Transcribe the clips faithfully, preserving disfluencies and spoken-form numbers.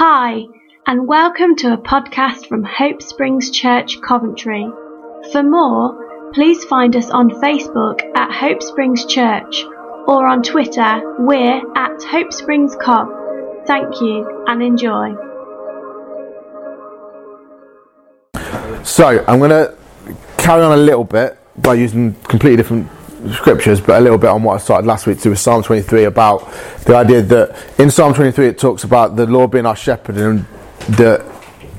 Hi, and welcome to a podcast from Hope Springs Church, Coventry. For more, please find us on Facebook at Hope Springs Church or on Twitter, we're at Hope Springs Cov. Thank you and enjoy. So, I'm going to carry on a little bit by using completely different scriptures, but a little bit on what I started last week to with Psalm twenty-three, about the idea that in Psalm twenty-three it talks about the Lord being our shepherd and that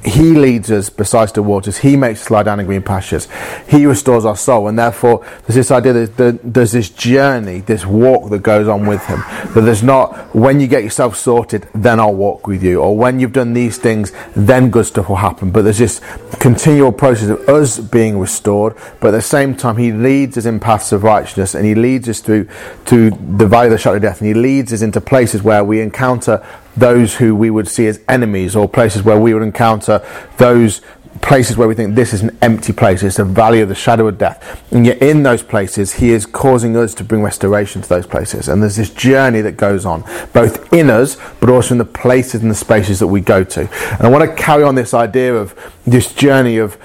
He leads us beside the waters, He makes us lie down in green pastures, He restores our soul, and therefore there's this idea that there's this journey, this walk that goes on with Him, that there's not when you get yourself sorted then I'll walk with you, or when you've done these things then good stuff will happen, but there's this continual process of us being restored, but at the same time He leads us in paths of righteousness, and He leads us through to the valley of the shadow of death, and He leads us into places where we encounter those who we would see as enemies, or places where we would encounter those places where we think this is an empty place, it's the valley of the shadow of death, and yet in those places He is causing us to bring restoration to those places, and there's this journey that goes on both in us but also in the places and the spaces that we go to. And I want to carry on this idea of this journey of,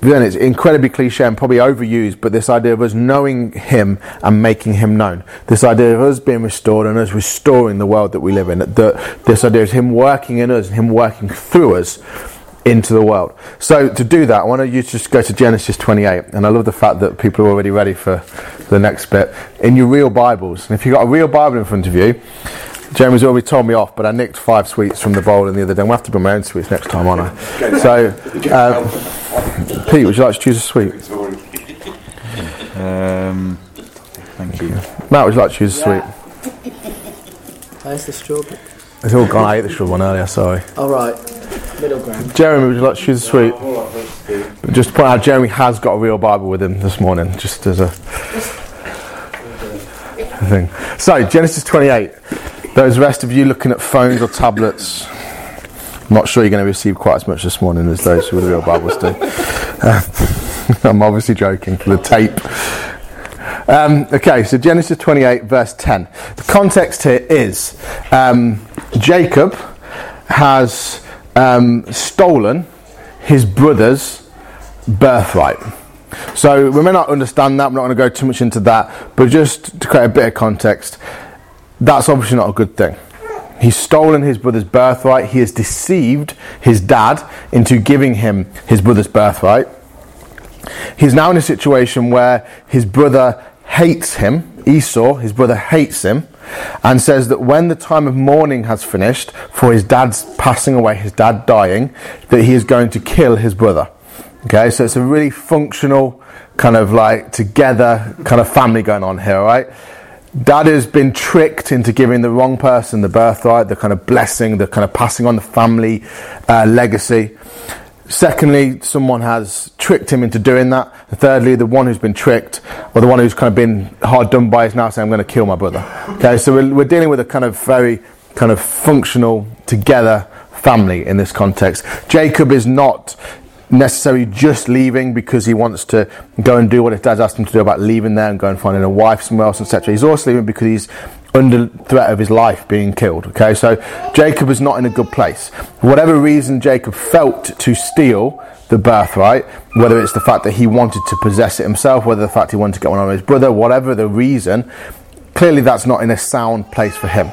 then it's incredibly cliche and probably overused, but this idea of us knowing Him and making Him known. This idea of us being restored and us restoring the world that we live in. That this idea of Him working in us and Him working through us into the world. So to do that, I want you to just go to Genesis twenty-eight. And I love the fact that people are already ready for the next bit. In your real Bibles. And if you've got a real Bible in front of you, Jeremy's already told me off, but I nicked five sweets from the bowl in the other day. I'm going to have to bring my own sweets next time, aren't I? So, uh, Pete, would you like to choose a sweet? Um, thank you. Matt, would you like to choose a sweet? Where's the strawberry? It's all gone. I ate the strawberry one earlier, sorry. All right. Middle ground. Jeremy, would you like to choose a sweet? Just to point out, Jeremy has got a real Bible with him this morning, just as a thing. So, Genesis twenty-eight. Those rest of you looking at phones or tablets, I'm not sure you're going to receive quite as much this morning as those who are the real Bibles do. Uh, I'm obviously joking for the tape. Um, okay, so Genesis twenty-eight, verse ten. The context here is um, Jacob has um, stolen his brother's birthright. So we may not understand that, I'm not going to go too much into that, but just to create a bit of context, that's obviously not a good thing. He's stolen his brother's birthright. He has deceived his dad into giving him his brother's birthright. He's now in a situation where his brother hates him. Esau, his brother, hates him and says that when the time of mourning has finished for his dad's passing away, his dad dying, that he is going to kill his brother. Okay, so it's a really functional kind of like together kind of family going on here, all right? Dad has been tricked into giving the wrong person the birthright, the kind of blessing, the kind of passing on the family uh, legacy. Secondly, someone has tricked him into doing that. And thirdly, the one who's been tricked, or the one who's kind of been hard done by, is now saying, I'm going to kill my brother. Okay, so we're, we're dealing with a kind of very kind of functional, together family in this context. Jacob is not necessarily just leaving because he wants to go and do what his dad's asked him to do about leaving there and go and finding a wife somewhere else, et cetera. He's also leaving because he's under threat of his life being killed. Okay, so Jacob is not in a good place. For whatever reason Jacob felt to steal the birthright, whether it's the fact that he wanted to possess it himself, whether the fact he wanted to get one on his brother, whatever the reason, clearly that's not in a sound place for him.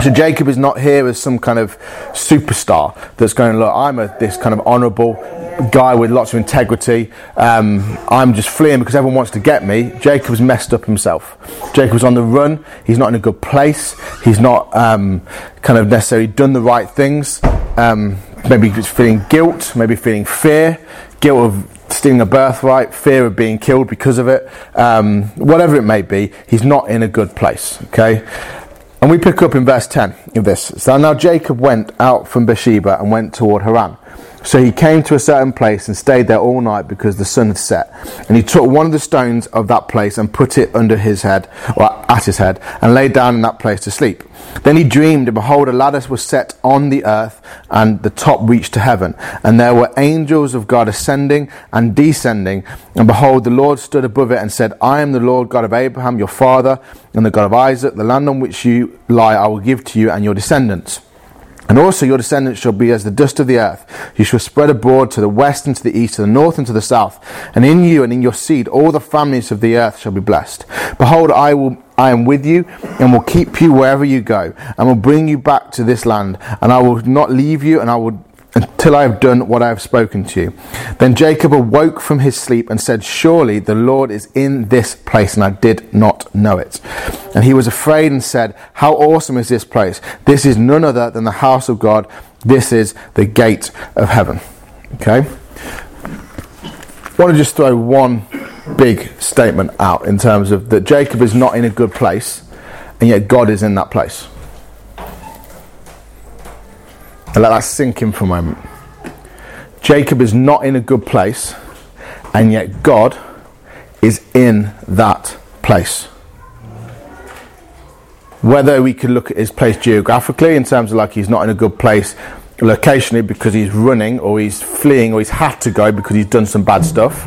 So Jacob is not here as some kind of superstar that's going, look, I'm a, this kind of honourable guy with lots of integrity. Um, I'm just fleeing because everyone wants to get me. Jacob's messed up himself. Jacob's on the run. He's not in a good place. He's not um, kind of necessarily done the right things. Um, maybe he's feeling guilt. Maybe feeling fear. Guilt of stealing a birthright, fear of being killed because of it. Um, whatever it may be, he's not in a good place. Okay? And we pick up in verse ten of this. So now Jacob went out from Beersheba and went toward Haran. So he came to a certain place and stayed there all night because the sun had set. And he took one of the stones of that place and put it under his head, or at his head, and lay down in that place to sleep. Then he dreamed, and behold, a lattice was set on the earth, and the top reached to heaven. And there were angels of God ascending and descending. And behold, the Lord stood above it and said, I am the Lord God of Abraham, your father, and the God of Isaac. The land on which you lie I will give to you and your descendants. And also your descendants shall be as the dust of the earth. You shall spread abroad to the west and to the east, to the north and to the south. And in you and in your seed all the families of the earth shall be blessed. Behold, I will, I am with you, and will keep you wherever you go, and will bring you back to this land. And I will not leave you, and I will until I have done what I have spoken to you. Then Jacob awoke from his sleep and said, surely the Lord is in this place, and I did not know it. And he was afraid and said, how awesome is this place? This is none other than the house of God. This is the gate of heaven. Okay? I want to just throw one big statement out in terms of that Jacob is not in a good place, and yet God is in that place. And let that sink in for a moment. Jacob is not in a good place, and yet God is in that place. Whether we could look at his place geographically in terms of like he's not in a good place locationally because he's running or he's fleeing or he's had to go because he's done some bad stuff,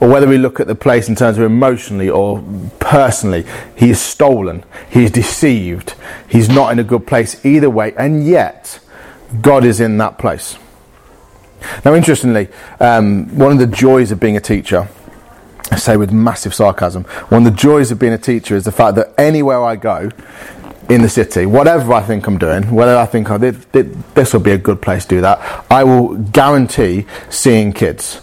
or whether we look at the place in terms of emotionally or personally, he is stolen, he is deceived, he's not in a good place either way, and yet God is in that place. Now, interestingly, um, one of the joys of being a teacher, I say with massive sarcasm, one of the joys of being a teacher is the fact that anywhere I go in the city, whatever I think I'm doing, whether I think oh, this, this will be a good place to do that, I will guarantee seeing kids.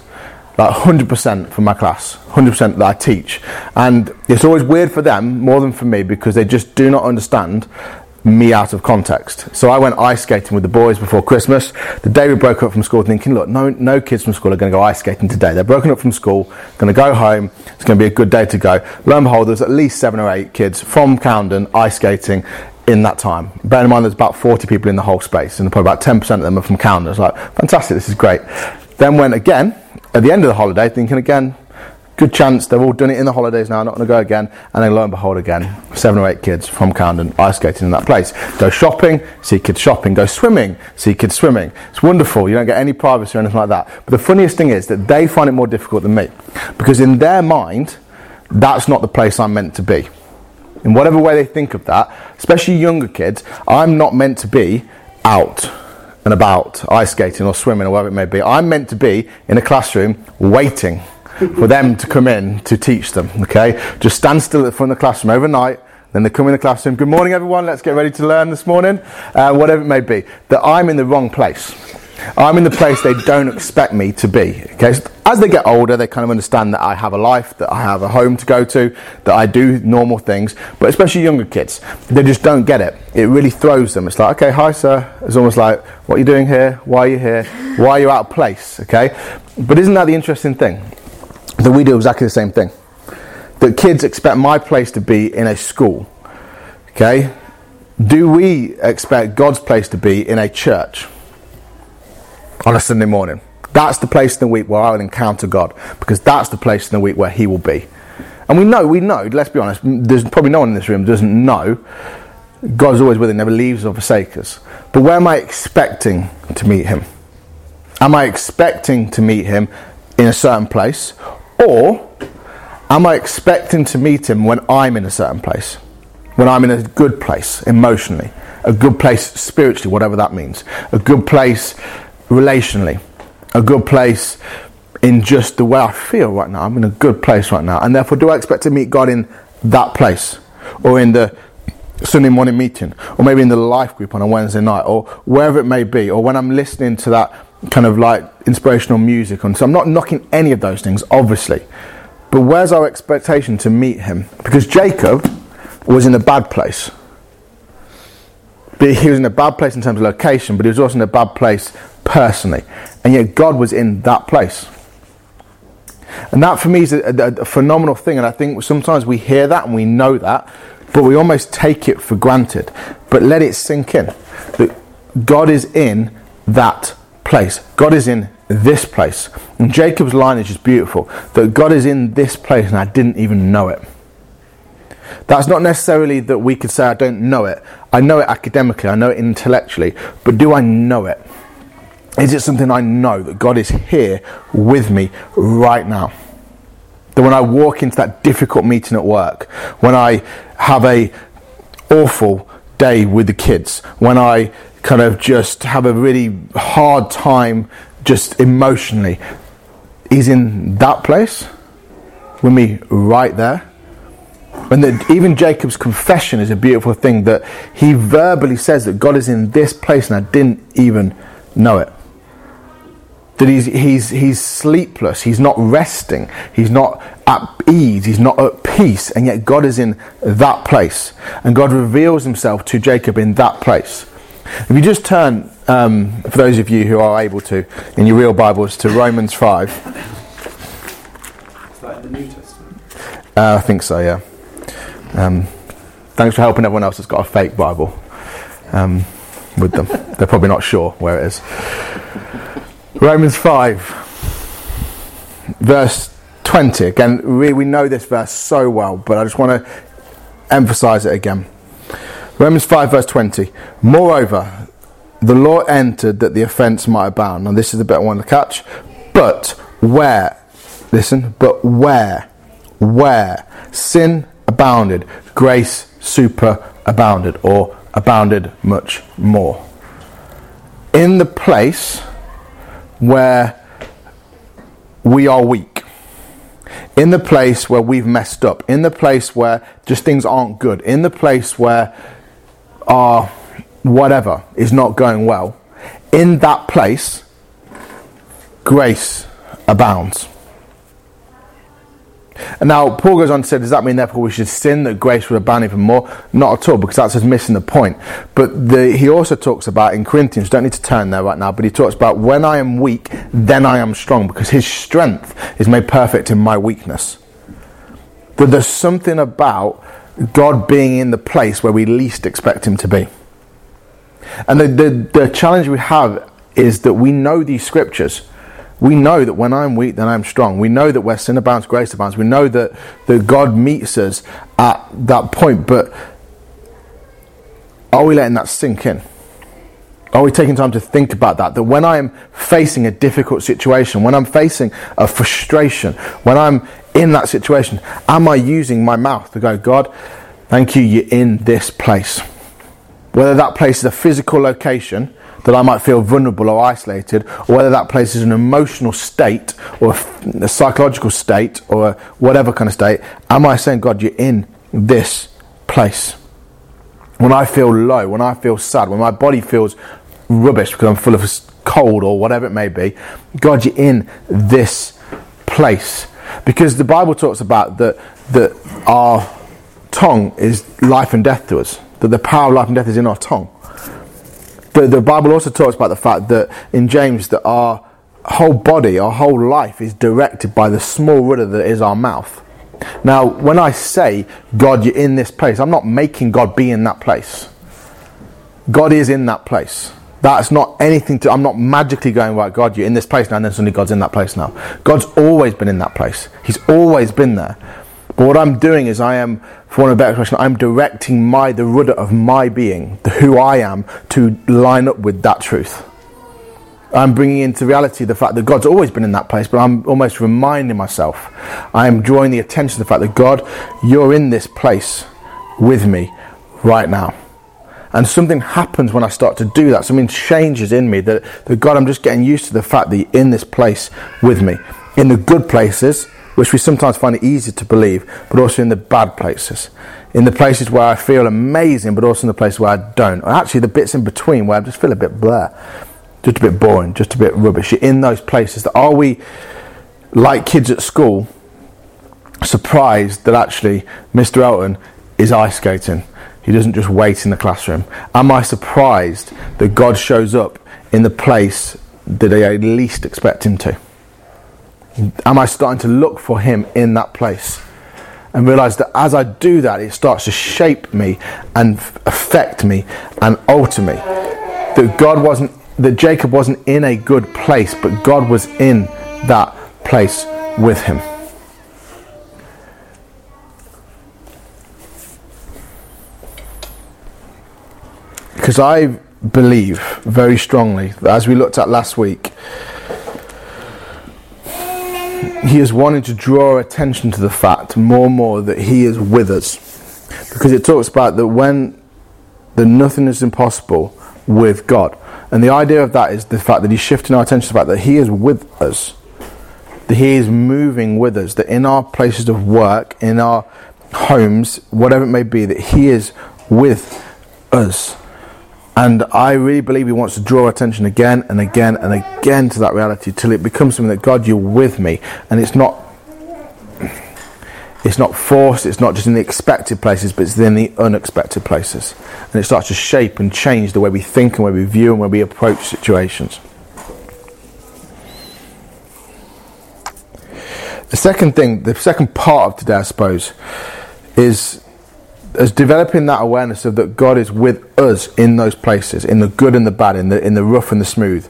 Like one hundred percent for my class, one hundred percent that I teach. And it's always weird for them, more than for me, because they just do not understand me out of context. So I went ice skating with the boys before Christmas. The day we broke up from school, thinking, look, no no kids from school are going to go ice skating today. They're broken up from school, going to go home. It's going to be a good day to go. Lo and behold, there's at least seven or eight kids from Cowden ice skating in that time. Bear in mind, there's about forty people in the whole space, and probably about ten percent of them are from Cowden. It's like, fantastic, this is great. Then went again at the end of the holiday, thinking again, good chance, they've all done it in the holidays now, not going to go again. And then lo and behold again, seven or eight kids from Camden ice skating in that place. Go shopping, see kids shopping. Go swimming, see kids swimming. It's wonderful, you don't get any privacy or anything like that. But the funniest thing is that they find it more difficult than me. Because in their mind, that's not the place I'm meant to be. In whatever way they think of that, especially younger kids, I'm not meant to be out and about, ice skating or swimming or whatever it may be. I'm meant to be in a classroom waiting for them to come in to teach them, okay? Just stand still at the front of the classroom overnight, then they come in the classroom, good morning everyone, let's get ready to learn this morning, uh, whatever it may be. That I'm in the wrong place. I'm in the place they don't expect me to be, okay? So as they get older, they kind of understand that I have a life, that I have a home to go to, that I do normal things, but especially younger kids, they just don't get it. It really throws them. It's like, okay, hi sir. It's almost like, what are you doing here? Why are you here? Why are you out of place, okay? But isn't that the interesting thing? That we do exactly the same thing. That kids expect my place to be in a school. Okay? Do we expect God's place to be in a church on a Sunday morning? That's the place in the week where I will encounter God, because that's the place in the week where he will be. And we know, we know, let's be honest, there's probably no one in this room doesn't know God's always with us, never leaves or forsakes us. But where am I expecting to meet him? Am I expecting to meet him in a certain place? Or am I expecting to meet him when I'm in a certain place? When I'm in a good place emotionally, a good place spiritually, whatever that means, a good place relationally, a good place in just the way I feel right now. I'm in a good place right now. And therefore, do I expect to meet God in that place? Or in the Sunday morning meeting? Or maybe in the life group on a Wednesday night? Or wherever it may be? Or when I'm listening to that kind of like inspirational music on. So I'm not knocking any of those things, obviously. But where's our expectation to meet him? Because Jacob was in a bad place. He was in a bad place in terms of location, but he was also in a bad place personally. And yet God was in that place. And that for me is a, a phenomenal thing. And I think sometimes we hear that and we know that, but we almost take it for granted. But let it sink in. That God is in that place. place. God is in this place. And Jacob's lineage is beautiful. That God is in this place and I didn't even know it. That's not necessarily that we could say I don't know it. I know it academically. I know it intellectually. But do I know it? Is it something I know that God is here with me right now? That when I walk into that difficult meeting at work, when I have a awful day with the kids, when I kind of just have a really hard time just emotionally, he's in that place with me right there. And that even Jacob's confession is a beautiful thing, that he verbally says that God is in this place and I didn't even know it. That he's he's he's sleepless, he's not resting, he's not at ease, he's not at peace, and yet God is in that place. And God reveals himself to Jacob in that place. If you just turn, um, for those of you who are able to, in your real Bibles, to Romans five. Is that in the New Testament? Uh, I think so, yeah. Um, thanks for helping everyone else that's got a fake Bible um, with them. They're probably not sure where it is. Romans five, verse twenty. Again, we, we know this verse so well, but I just want to emphasize it again. Romans five, verse twenty. Moreover, the law entered that the offense might abound. Now, this is the better one to catch. But where, listen, but where, where sin abounded, grace superabounded, or abounded much more. In the place where we are weak, in the place where we've messed up, in the place where just things aren't good, in the place where our whatever is not going well, in that place, grace abounds. And now Paul goes on to say, does that mean therefore we should sin, that grace would abound even more? Not at all, because that's just missing the point. But the, he also talks about in Corinthians, don't need to turn there right now, but he talks about when I am weak, then I am strong, because his strength is made perfect in my weakness. But there's something about God being in the place where we least expect him to be. And the, the, the challenge we have is that we know these scriptures. We know that when I'm weak, then I'm strong. We know that where sin abounds, grace abounds. We know that, that God meets us at that point. But are we letting that sink in? Are we taking time to think about that? That when I'm facing a difficult situation, when I'm facing a frustration, when I'm in that situation, am I using my mouth to go, God, thank you, you're in this place? Whether that place is a physical location, that I might feel vulnerable or isolated, or whether that place is an emotional state, or a psychological state, or whatever kind of state, am I saying, God, you're in this place? When I feel low, when I feel sad, when my body feels rubbish because I'm full of cold or whatever it may be, God, you're in this place. Because the Bible talks about that, that our tongue is life and death to us, that the power of life and death is in our tongue. The, the Bible also talks about the fact that in James that our whole body, our whole life is directed by the small rudder that is our mouth. Now, when I say, God, you're in this place, I'm not making God be in that place. God is in that place. That's not anything to, I'm not magically going, right, God, you're in this place now, and then suddenly God's in that place now. God's always been in that place. He's always been there. But what I'm doing is I am, for want of a better expression, I'm directing my the rudder of my being, the who I am, to line up with that truth. I'm bringing into reality the fact that God's always been in that place, but I'm almost reminding myself. I am drawing the attention to the fact that, God, you're in this place with me right now. And something happens when I start to do that. Something changes in me that, that God, I'm just getting used to the fact that you're in this place with me. In the good places, which we sometimes find it easy to believe, but also in the bad places. In the places where I feel amazing, but also in the places where I don't. Or actually the bits in between where I just feel a bit bleh, just a bit boring, just a bit rubbish. You're in those places. That are we, like kids at school, surprised that actually Mister Elton is ice skating? He doesn't just wait in the classroom. Am I surprised that God shows up in the place that I least expect him to? Am I starting to look for him in that place? And realise that as I do that, it starts to shape me and affect me and alter me. That God wasn't, that Jacob wasn't in a good place, but God was in that place with him. Because I believe very strongly that, as we looked at last week, he is wanting to draw attention to the fact more and more that he is with us. Because it talks about that when the nothing is impossible, with God. And the idea of that is the fact that he's shifting our attention to the fact that he is with us, that he is moving with us, that in our places of work, in our homes, whatever it may be, that he is with us. And I really believe he wants to draw attention again and again and again to that reality till it becomes something that, God, you're with me. And it's not it's not forced, it's not just in the expected places, but it's in the unexpected places. And it starts to shape and change the way we think and where we view and where we approach situations. The second thing, the second part of today, I suppose, is as developing that awareness of that God is with us in those places, in the good and the bad, in the in the rough and the smooth.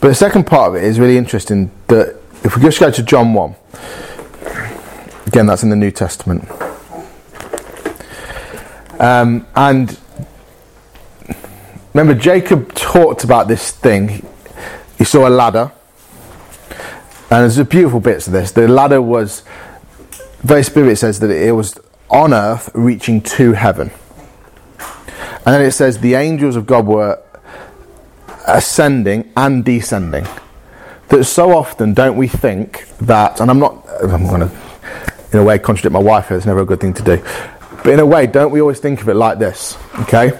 But the second part of it is really interesting, that if we just go to John one, again, that's in the New Testament. Um, and remember, Jacob talked about this thing. He saw a ladder. And there's a beautiful bits of this. The ladder was, very spirit says that it was on earth reaching to heaven. And then it says the angels of God were ascending and descending. That so often don't we think that, and I'm not, I'm going to in a way contradict my wife here, it's never a good thing to do. But in a way, don't we always think of it like this, okay?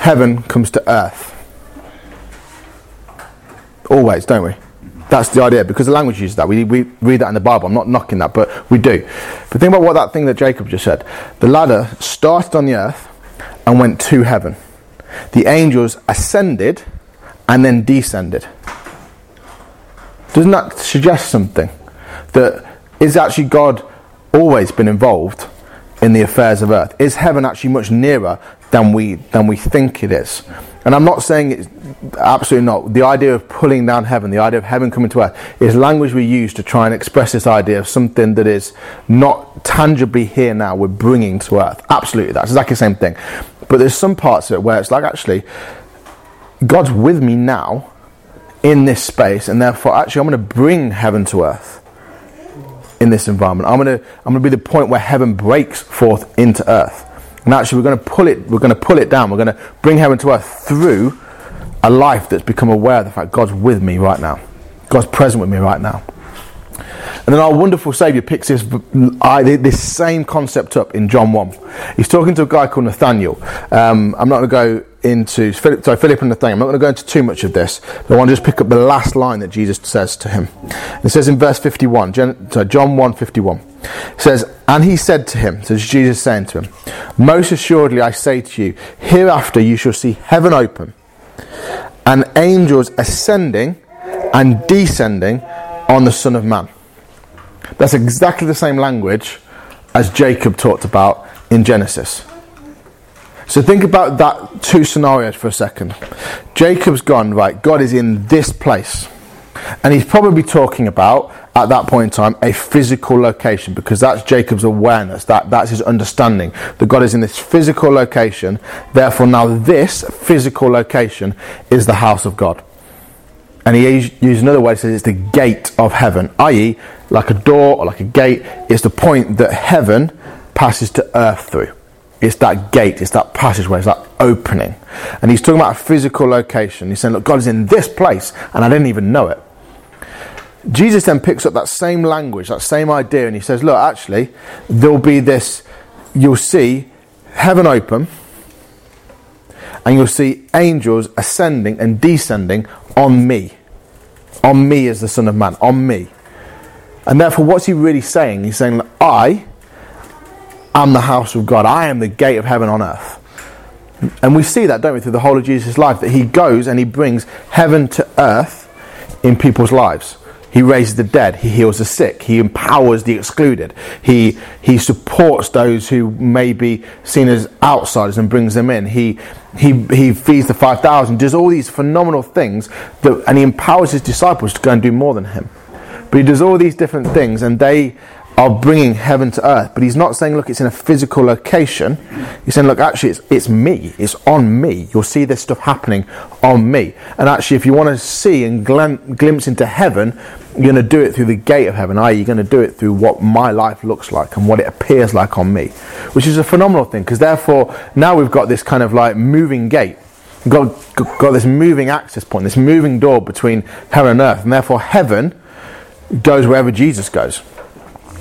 Heaven comes to earth. Always, don't we? That's the idea, because the language uses that. We we read that in the Bible. I'm not knocking that, but we do. But think about what that thing that Jacob just said. The ladder started on the earth and went to heaven. The angels ascended and then descended. Doesn't that suggest something? That is actually God always been involved in the affairs of earth? Is heaven actually much nearer than we than we think it is? And I'm not saying it's absolutely not. The idea of pulling down heaven, the idea of heaven coming to earth, is language we use to try and express this idea of something that is not tangibly here now, we're bringing to earth. Absolutely, that's exactly the same thing. But there's some parts of it where it's like, actually, God's with me now in this space, and therefore, actually, I'm going to bring heaven to earth in this environment. I'm going to I'm going to be the point where heaven breaks forth into earth. And actually we're going to pull it we're going to pull it down. We're going to bring heaven to earth through a life that's become aware of the fact God's with me right now. God's present with me right now. And then our wonderful Saviour picks this this same concept up in John one. He's talking to a guy called Nathaniel. Um, I'm not going to go into Philip, sorry, Philip and Nathaniel. I'm not going to go into too much of this. But I want to just pick up the last line that Jesus says to him. It says in verse fifty-one, John one fifty-one. It says, "And he said to him," so Jesus saying to him, "Most assuredly I say to you, hereafter you shall see heaven open, and angels ascending and descending on the Son of Man." That's exactly the same language as Jacob talked about in Genesis. So think about that two scenarios for a second. Jacob's gone, right, God is in this place. And he's probably talking about, at that point in time, a physical location, because that's Jacob's awareness, that, that's his understanding, that God is in this physical location, therefore now this physical location is the house of God. And he used another way, he says it's the gate of heaven, that is, like a door or like a gate, it's the point that heaven passes to earth through. It's that gate, it's that passageway, it's that opening. And he's talking about a physical location. He's saying, look, God is in this place, and I didn't even know it. Jesus then picks up that same language, that same idea, and he says, look, actually, there'll be this, you'll see heaven open, and you'll see angels ascending and descending on me. On me as the Son of Man, on me. And therefore, what's he really saying? He's saying, I am the house of God. I am the gate of heaven on earth. And we see that, don't we, through the whole of Jesus' life, that he goes and he brings heaven to earth in people's lives. He raises the dead. He heals the sick. He empowers the excluded. He he supports those who may be seen as outsiders and brings them in. He he he feeds the five thousand, does all these phenomenal things, that, and he empowers his disciples to go and do more than him. But he does all these different things, and they are bringing heaven to earth. But he's not saying, look, it's in a physical location. He's saying, look, actually, it's it's me. It's on me. You'll see this stuff happening on me. And actually, if you want to see and glim- glimpse into heaven, you're going to do it through the gate of heaven. that is, you're going to do it through what my life looks like and what it appears like on me. Which is a phenomenal thing, because therefore, now we've got this kind of like moving gate. God got this moving access point, this moving door between heaven and earth, and therefore heaven goes wherever Jesus goes.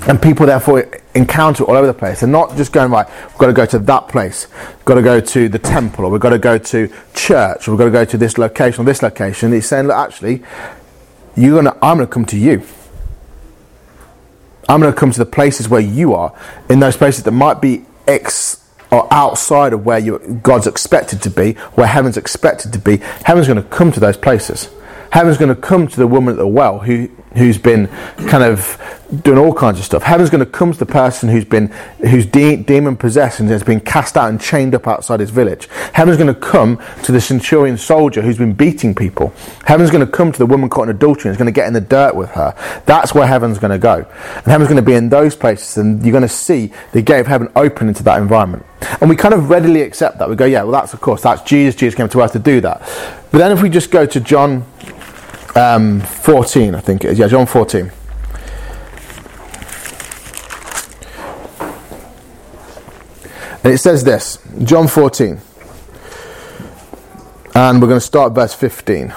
And people therefore encounter all over the place. They're not just going, right, we've got to go to that place, we've got to go to the temple, or we've got to go to church, or we've got to go to this location or this location. He's saying, look, actually, you're gonna, I'm going to come to you. I'm going to come to the places where you are, in those places that might be ex or outside of where you're, God's expected to be, where heaven's expected to be. Heaven's going to come to those places. Heaven's going to come to the woman at the well who, who's been kind of doing all kinds of stuff. Heaven's going to come to the person who's been who's de- demon possessed and has been cast out and chained up outside his village. Heaven's going to come to the centurion soldier who's been beating people. Heaven's going to come to the woman caught in adultery and is going to get in the dirt with her. That's where heaven's going to go. And heaven's going to be in those places, and you're going to see the gate of heaven open into that environment. And we kind of readily accept that. We go, yeah, well, that's of course, that's Jesus. Jesus came to earth to do that. But then if we just go to John um, fourteen, I think it is. Yeah, John fourteen. And it says this, John fourteen. And we're going to start verse fifteen.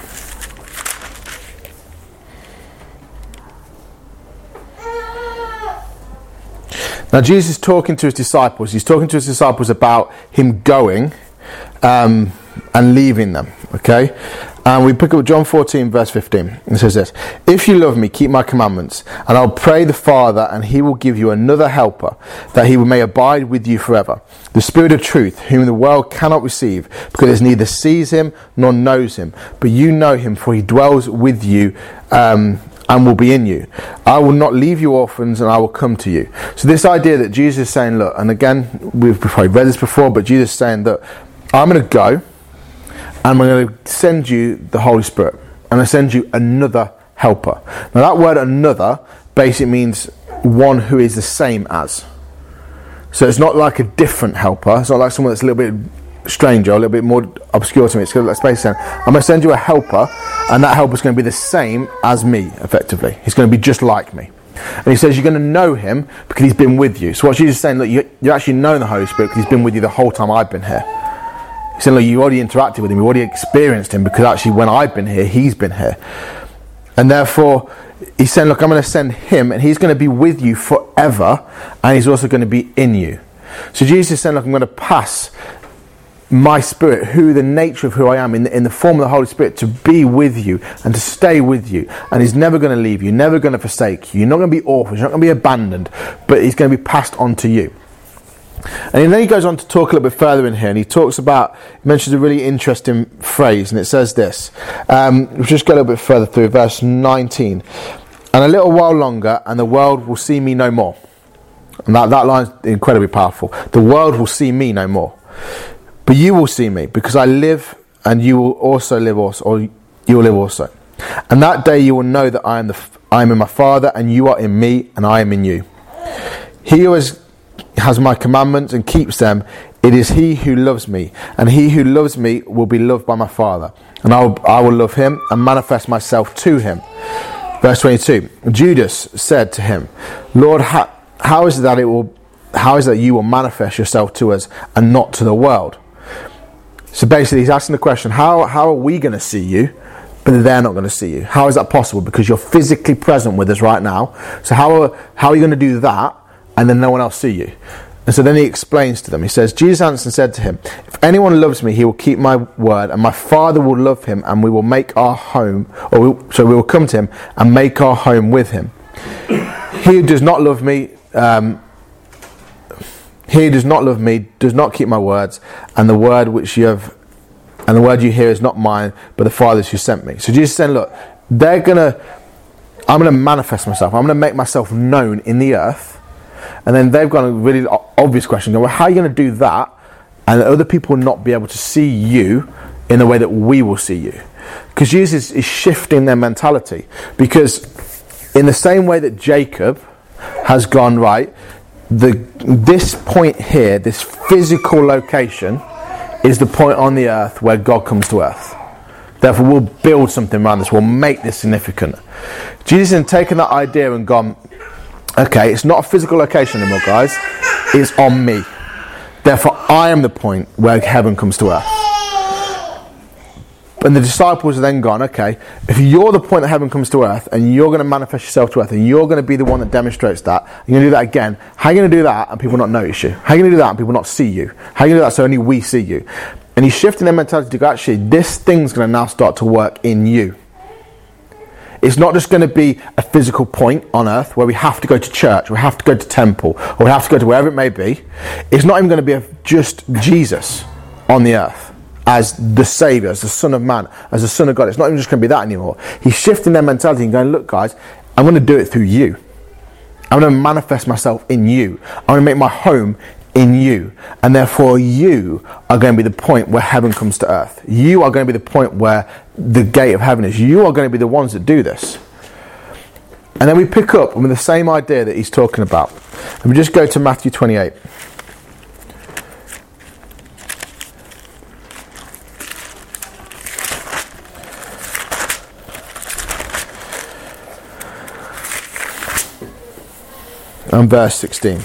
Now Jesus is talking to his disciples. He's talking to his disciples about him going um, and leaving them. Okay? And we pick up John fourteen verse fifteen. It says this, "If you love me, keep my commandments, and I'll pray the Father, and he will give you another helper, that he may abide with you forever. The Spirit of truth, whom the world cannot receive, because it neither sees him nor knows him. But you know him, for he dwells with you, um, and will be in you. I will not leave you orphans, and I will come to you." So this idea that Jesus is saying, look, and again, we've probably read this before, but Jesus is saying that I'm going to go, and we're going to send you the Holy Spirit, and I send you another helper. Now that word another basically means one who is the same as. So it's not like a different helper, it's not like someone that's a little bit stranger, a little bit more obscure to me. It's like space. I'm going to send you a helper, and that helper is going to be the same as me, effectively. He's going to be just like me. And he says you're going to know him because he's been with you. So what Jesus is saying, look, you, you actually know the Holy Spirit because he's been with you the whole time I've been here. He said, look, you already interacted with him, you already experienced him, because actually when I've been here, he's been here. And therefore, he's saying, look, I'm going to send him, and he's going to be with you forever, and he's also going to be in you. So Jesus is saying, look, I'm going to pass my spirit, who the nature of who I am in the, in the form of the Holy Spirit, to be with you and to stay with you, and he's never going to leave you, never going to forsake you. You're not going to be orphans, you're not going to be abandoned, but he's going to be passed on to you. And then he goes on to talk a little bit further in here, and he talks about, he mentions a really interesting phrase, and it says this, um, we'll just go a little bit further through verse nineteen, "And a little while longer and the world will see me no more." And that, that line's incredibly powerful. The world will see me no more. "But you will see me, because I live, and you will also live also, or you will live also. And that day you will know that I am the I am in my Father, and you are in me, and I am in you. He who has, has my commandments and keeps them, it is he who loves me. And he who loves me will be loved by my Father, and I will, I will love him and manifest myself to him." Verse twenty-two. "Judas said to him, 'Lord, how, how is it that it will, how is it that you will manifest yourself to us and not to the world?'" So basically he's asking the question, how how are we going to see you, but they're not going to see you? How is that possible? Because you're physically present with us right now. So how are, how are you going to do that, and then no one else see you? And so then he explains to them. He says, "Jesus answered and said to him, 'If anyone loves me, he will keep my word, and my Father will love him, and we will make our home, or we, so we will come to him and make our home with him. He who does not love me, um, He who does not love me does not keep my words, and the word which you have, and the word you hear is not mine, but the Father's who sent me.'" So Jesus said, look, they're gonna, I'm gonna manifest myself. I'm gonna make myself known in the earth. And then they've got a really obvious question: well, how are you gonna do that, and other people will not be able to see you in the way that we will see you? Because Jesus is shifting their mentality. Because in the same way that Jacob has gone, right, The, this point here, this physical location, is the point on the earth where God comes to earth. Therefore, we'll build something around this. We'll make this significant. Jesus has taken that idea and gone, okay, it's not a physical location anymore, guys. It's on me. Therefore, I am the point where heaven comes to earth. And the disciples have then gone, okay, if you're the point that heaven comes to earth and you're going to manifest yourself to earth and you're going to be the one that demonstrates that, you're going to do that again, how are you going to do that and people not notice you? How are you going to do that and people not see you? How are you going to do that so only we see you? And he's shifting their mentality to go, actually, this thing's going to now start to work in you. It's not just going to be a physical point on earth where we have to go to church, we have to go to temple, or we have to go to wherever it may be. It's not even going to be a, just Jesus on the earth as the Saviour, as the Son of Man, as the Son of God. It's not even just going to be that anymore. He's shifting their mentality and going, look guys, I'm going to do it through you. I'm going to manifest myself in you. I'm going to make my home in you, and therefore you are going to be the point where heaven comes to earth. You are going to be the point where the gate of heaven is. You are going to be the ones that do this. And then we pick up with the same idea that he's talking about. And we just go to Matthew twenty-eight. And verse sixteen.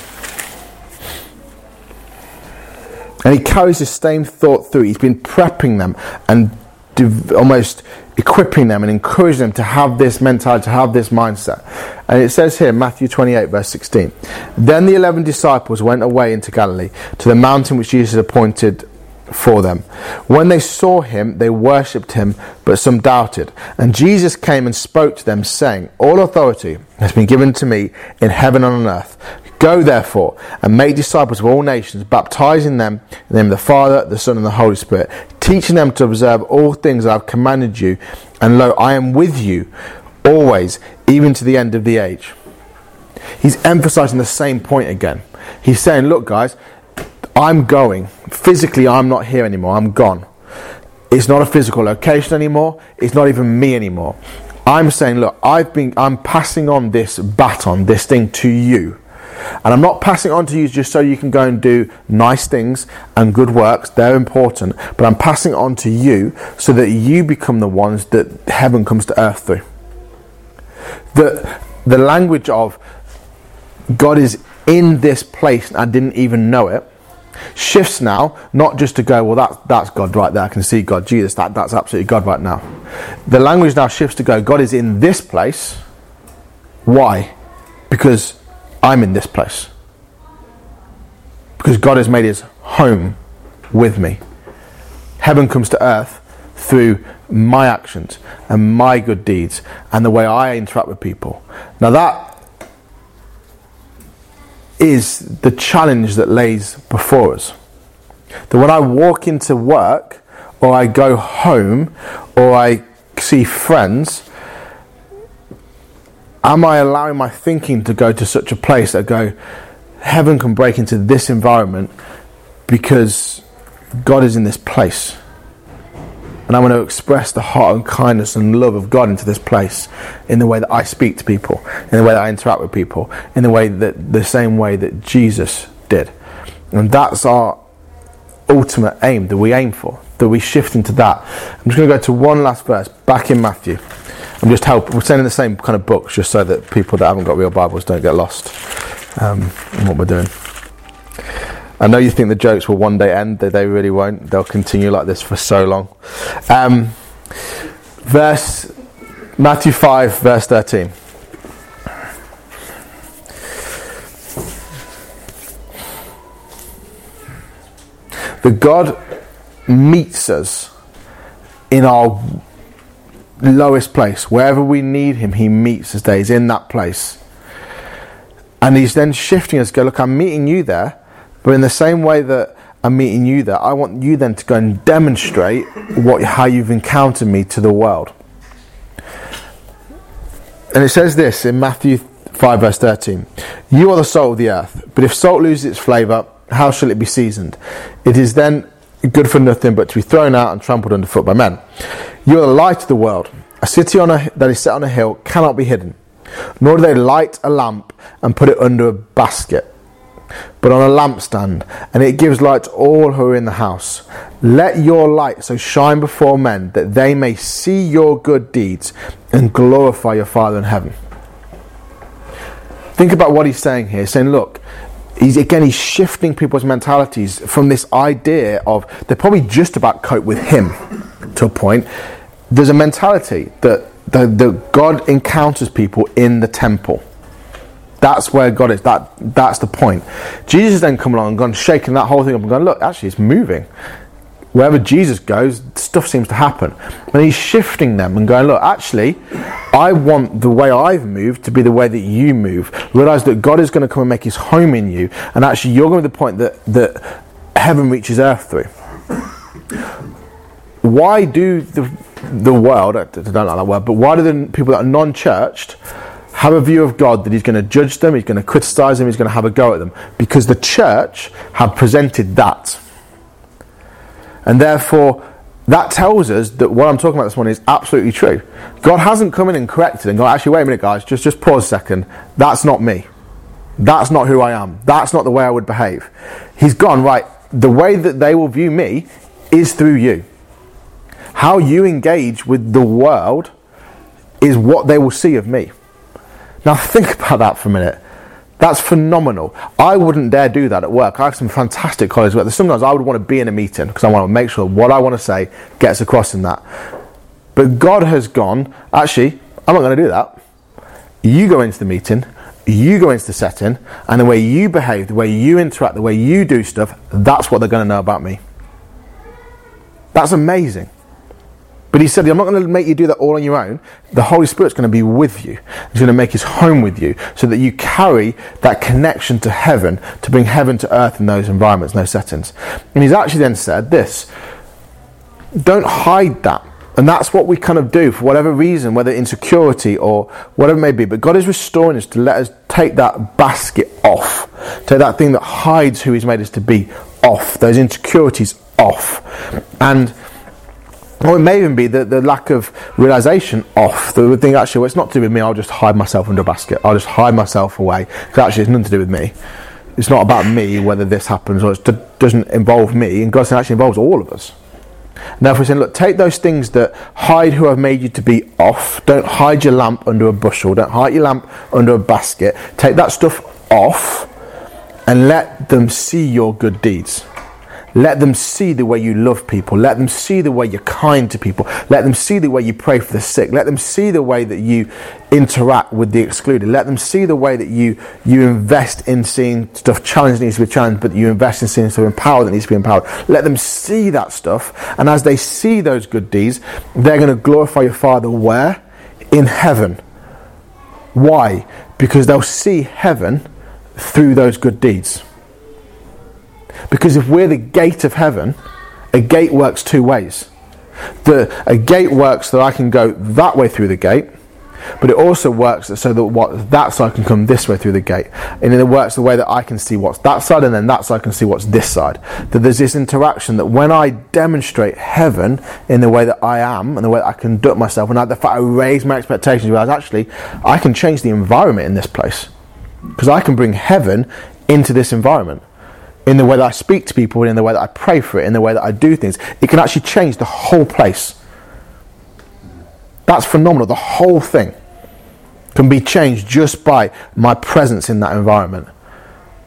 And he carries this same thought through. He's been prepping them and div- almost equipping them and encouraging them to have this mentality, to have this mindset. And it says here, Matthew twenty-eight, verse sixteen. Then the eleven disciples went away into Galilee, to the mountain which Jesus had appointed for them. When they saw him, they worshipped him, but some doubted. And Jesus came and spoke to them, saying, all authority has been given to me in heaven and on earth. Go therefore and make disciples of all nations, baptizing them in the name of the Father, the Son, and the Holy Spirit, teaching them to observe all things I have commanded you, and lo, I am with you always, even to the end of the age. He's emphasizing the same point again. He's saying, look guys, I'm going. Physically, I'm not here anymore. I'm gone. It's not a physical location anymore. It's not even me anymore. I'm saying, look, I've been, I'm passing on this baton, this thing to you. And I'm not passing it on to you just so you can go and do nice things and good works. They're important. But I'm passing it on to you so that you become the ones that heaven comes to earth through. The, the language of God is in this place and I didn't even know it shifts now, not just to go, well, that, that's God right there. I can see God. Jesus, that, that's absolutely God right now. The language now shifts to go, God is in this place. Why? Because I'm in this place. Because God has made his home with me. Heaven comes to earth through my actions and my good deeds and the way I interact with people. Now that is the challenge that lays before us. That when I walk into work or I go home or I see friends, am I allowing my thinking to go to such a place that I go, heaven can break into this environment because God is in this place. And I want to express the heart and kindness and love of God into this place in the way that I speak to people, in the way that I interact with people, in the way that the same way that Jesus did. And that's our ultimate aim, that we aim for, that we shift into that. I'm just going to go to one last verse, back in Matthew. I'm just helping. We're saying the same kind of books just so that people that haven't got real Bibles don't get lost um, in what we're doing. I know you think the jokes will one day end. They, they really won't. They'll continue like this for so long. Um, verse Matthew five, verse thirteen. The God meets us in our lowest place. Wherever we need him, he meets us there. He's in that place. And he's then shifting us to go, look, I'm meeting you there, but in the same way that I'm meeting you there, I want you then to go and demonstrate what how you've encountered me to the world. And it says this in Matthew five verse thirteen. You are the salt of the earth, but if salt loses its flavour, how shall it be seasoned? It is then good for nothing but to be thrown out and trampled underfoot by men. You are the light of the world. A city on a, that is set on a hill cannot be hidden, nor do they light a lamp and put it under a basket, but on a lampstand, and it gives light to all who are in the house. Let your light so shine before men that they may see your good deeds and glorify your Father in heaven. Think about what he's saying here. He's saying, look, he's again, he's shifting people's mentalities from this idea of they're probably just about cope with him. to a point, there's a mentality that the, the God encounters people in the temple. That's where God is. That that's the point. Jesus then come along and gone shaking that whole thing up and gone, look, actually it's moving. Wherever Jesus goes, stuff seems to happen. And he's shifting them and going, look, actually, I want the way I've moved to be the way that you move. Realise that God is going to come and make his home in you, and actually you're going to be the point that, that heaven reaches earth through. Why do the the world, I don't like that word, but why do the people that are non-churched have a view of God that he's going to judge them, he's going to criticise them, he's going to have a go at them? Because the church have presented that. And therefore, that tells us that what I'm talking about this morning is absolutely true. God hasn't come in and corrected and gone, actually, wait a minute, guys, just, just pause a second. That's not me. That's not who I am. That's not the way I would behave. He's gone, right, the way that they will view me is through you. How you engage with the world is what they will see of me. Now think about that for a minute. That's phenomenal. I wouldn't dare do that at work. I have some fantastic colleagues at work. Sometimes I would want to be in a meeting because I want to make sure what I want to say gets across in that. But God has gone, actually, I'm not going to do that. You go into the meeting, you go into the setting, and the way you behave, the way you interact, the way you do stuff, that's what they're going to know about me. That's amazing. But he said, I'm not going to make you do that all on your own. The Holy Spirit's going to be with you. He's going to make his home with you so that you carry that connection to heaven, to bring heaven to earth in those environments, those settings. And he's actually then said this, don't hide that. And that's what we kind of do for whatever reason, whether insecurity or whatever it may be. But God is restoring us to let us take that basket off, take that thing that hides who he's made us to be off, those insecurities off. And or it may even be the, the lack of realisation off. The thing, actually, well, it's not to do with me, I'll just hide myself under a basket. I'll just hide myself away, because actually it's nothing to do with me. It's not about me whether this happens, or it doesn't involve me. And God's saying it actually involves all of us. And therefore he's saying, look, take those things that hide who I've made you to be off. Don't hide your lamp under a bushel. Don't hide your lamp under a basket. Take that stuff off and let them see your good deeds. Let them see the way you love people. Let them see the way you're kind to people. Let them see the way you pray for the sick. Let them see the way that you interact with the excluded. Let them see the way that you, you invest in seeing stuff challenged that needs to be challenged, but you invest in seeing stuff empowered that needs to be empowered. Let them see that stuff. And as they see those good deeds, they're going to glorify your Father where? In heaven. Why? Because they'll see heaven through those good deeds. Because if we're the gate of heaven, a gate works two ways. The, a gate works that I can go that way through the gate, but it also works so that what that side can come this way through the gate. And then it works the way that I can see what's that side, and then that side can see what's this side. That there's this interaction that when I demonstrate heaven in the way that I am, and the way that I conduct myself, and the fact I raise my expectations, I realize actually, I can change the environment in this place. Because I can bring heaven into this environment. In the way that I speak to people, in the way that I pray for it, in the way that I do things. It can actually change the whole place. That's phenomenal. The whole thing can be changed just by my presence in that environment.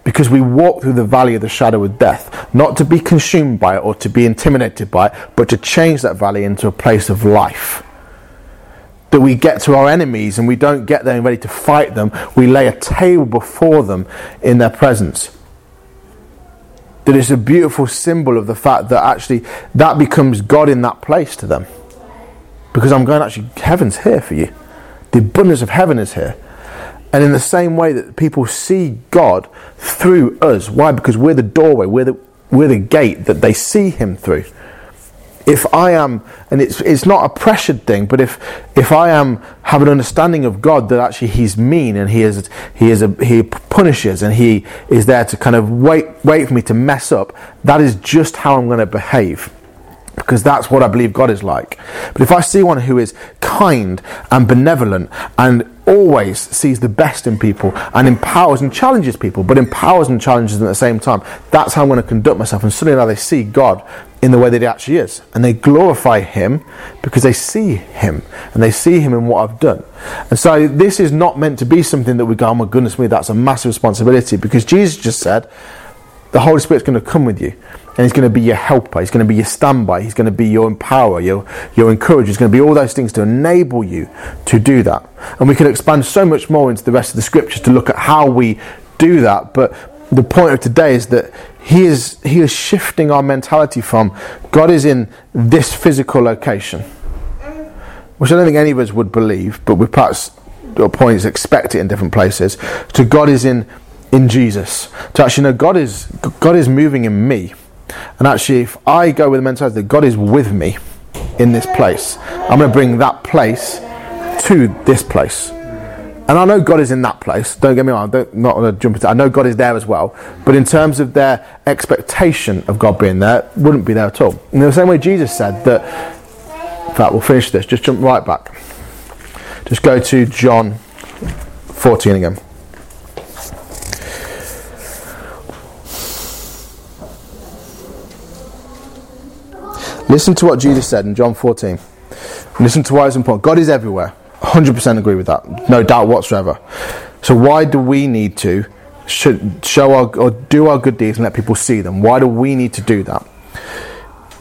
Because we walk through the valley of the shadow of death, not to be consumed by it or to be intimidated by it, but to change that valley into a place of life. That we get to our enemies and we don't get there and ready to fight them. We lay a table before them in their presence. That it's a beautiful symbol of the fact that actually that becomes God in that place to them. Because I'm going, actually, heaven's here for you. The abundance of heaven is here. And in the same way that people see God through us. Why? Because we're the doorway, we're the we're the gate that they see him through. If I am, and it's it's not a pressured thing, but if if I am have an understanding of God that actually he's mean and he is he is a, he punishes and he is there to kind of wait wait for me to mess up, that is just how I'm going to behave, because that's what I believe God is like. But if I see one who is kind and benevolent and always sees the best in people and empowers and challenges people, but empowers and challenges them at the same time, that's how I'm going to conduct myself. And suddenly now they see God in the way that he actually is. And they glorify him because they see him. And they see him in what I've done. And so this is not meant to be something that we go, oh my goodness me, that's a massive responsibility. Because Jesus just said, the Holy Spirit's going to come with you. And he's going to be your helper. He's going to be your standby. He's going to be your empowerer, your, your encourager. He's going to be all those things to enable you to do that. And we can expand so much more into the rest of the scriptures to look at how we do that. But the point of today is that he is, he is shifting our mentality from God is in this physical location, which I don't think any of us would believe, but we perhaps at points expect it in different places, to God is in, in Jesus. To actually know God is God is moving in me. And actually, if I go with the mentality that God is with me in this place, I'm going to bring that place to this place. And I know God is in that place. Don't get me wrong. I'm not going to jump into that. I know God is there as well. But in terms of their expectation of God being there, it wouldn't be there at all. In the same way Jesus said that, in fact, we'll finish this. Just jump right back. Just go to John fourteen again. Listen to what Jesus said in John fourteen. Listen to why it's important. God is everywhere. one hundred percent agree with that. No doubt whatsoever. So why do we need to show our, or do our good deeds and let people see them? Why do we need to do that?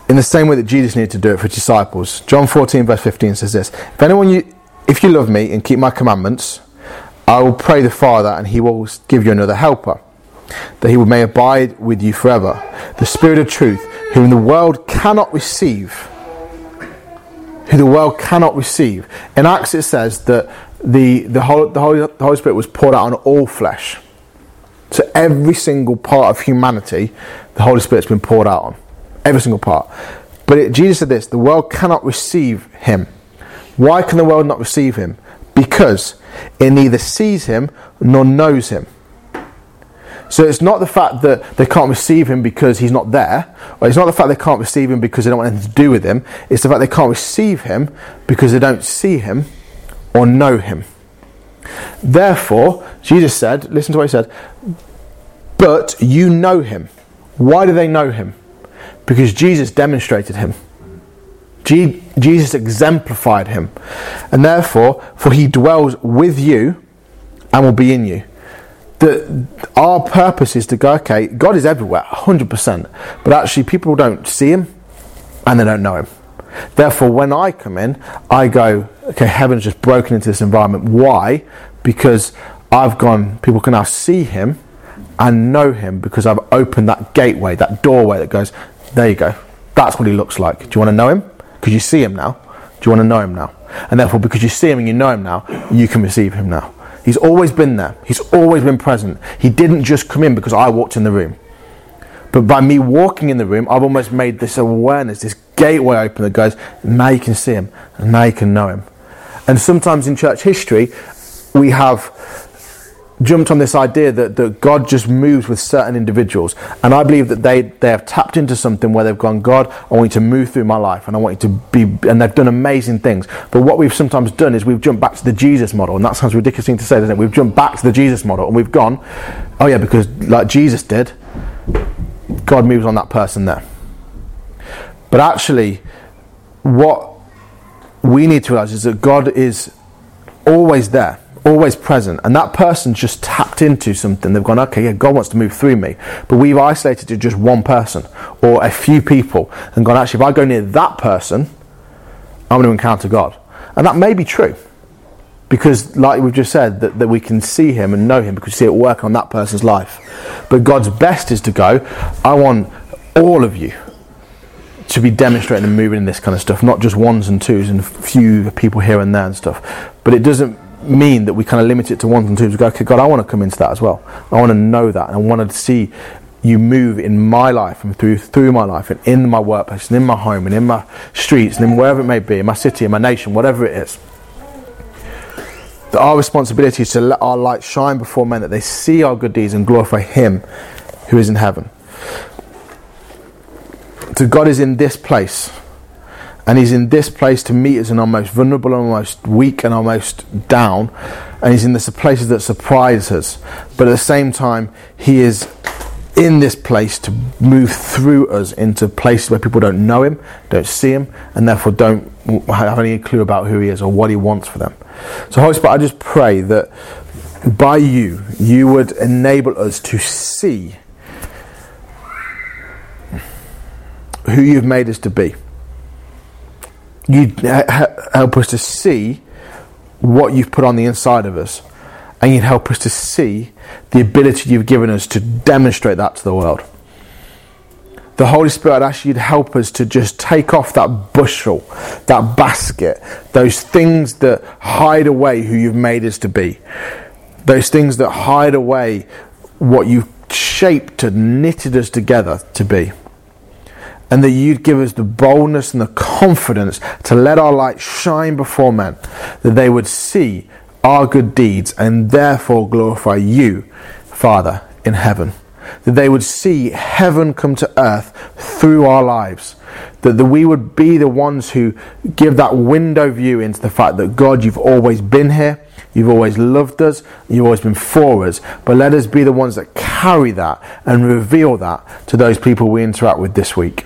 In the same way that Jesus needed to do it for his disciples. John fourteen verse fifteen says this. If anyone you, if you love me and keep my commandments, I will pray the Father and he will give you another helper, that he may abide with you forever. The Spirit of truth, whom the world cannot receive, who the world cannot receive. In Acts it says that the, the, Holy, the, Holy, the Holy Spirit was poured out on all flesh. So every single part of humanity, the Holy Spirit's been poured out on. Every single part. But it, Jesus said this, the world cannot receive him. Why can the world not receive him? Because it neither sees him nor knows him. So it's not the fact that they can't receive him because he's not there, or it's not the fact they can't receive him because they don't want anything to do with him, it's the fact they can't receive him because they don't see him or know him. Therefore, Jesus said, listen to what he said, but you know him. Why do they know him? Because Jesus demonstrated him. Je- Jesus exemplified him. And therefore, for he dwells with you and will be in you. That our purpose is to go, okay, God is everywhere, one hundred percent, but actually people don't see him and they don't know him. Therefore, when I come in, I go, okay, heaven's just broken into this environment. Why? Because I've gone, people can now see him and know him because I've opened that gateway, that doorway that goes, there you go, that's what he looks like. Do you want to know him? Because you see him now. Do you want to know him now? And therefore, because you see him and you know him now, you can receive him now. He's always been there. He's always been present. He didn't just come in because I walked in the room. But by me walking in the room, I've almost made this awareness, this gateway open that goes, now you can see him, and now you can know him. And sometimes in church history, we have jumped on this idea that, that God just moves with certain individuals. And I believe that they, they have tapped into something where they've gone, God, I want you to move through my life, and I want you to be, and they've done amazing things. But what we've sometimes done is we've jumped back to the Jesus model, and that sounds ridiculous thing to say, doesn't it? We've jumped back to the Jesus model, and we've gone, oh yeah, because like Jesus did, God moves on that person there. But actually, what we need to realize is that God is always there, always present, and that person's just tapped into something. They've gone, okay, yeah, God wants to move through me, but we've isolated to just one person or a few people and gone, actually, if I go near that person, I'm going to encounter God. And that may be true because, like we've just said, that, that we can see him and know him because we see it work on that person's life. But God's best is to go, I want all of you to be demonstrating and moving in this kind of stuff, not just ones and twos and a few people here and there and stuff. But it doesn't mean that we kind of limit it to ones and twos. We go, okay, God, I want to come into that as well. I want to know that, and I want to see you move in my life and through through my life and in my workplace and in my home and in my streets and in wherever it may be, in my city, in my nation, whatever it is. That our responsibility is to let our light shine before men, that they see our good deeds and glorify him who is in heaven. So God is in this place. And he's in this place to meet us in our most vulnerable, our most weak, and our most down. And he's in the places that surprise us. But at the same time, he is in this place to move through us into places where people don't know him, don't see him, and therefore don't have any clue about who he is or what he wants for them. So Holy Spirit, I just pray that by you, you would enable us to see who you've made us to be. You help us to see what you've put on the inside of us. And you'd help us to see the ability you've given us to demonstrate that to the world. The Holy Spirit, I'd ask you to help us to just take off that bushel, that basket, those things that hide away who you've made us to be. Those things that hide away what you've shaped and knitted us together to be. And that you'd give us the boldness and the confidence to let our light shine before men, that they would see our good deeds and therefore glorify you, Father, in heaven. That they would see heaven come to earth through our lives. That, that we would be the ones who give that window view into the fact that, God, you've always been here, you've always loved us, you've always been for us. But let us be the ones that carry that and reveal that to those people we interact with this week.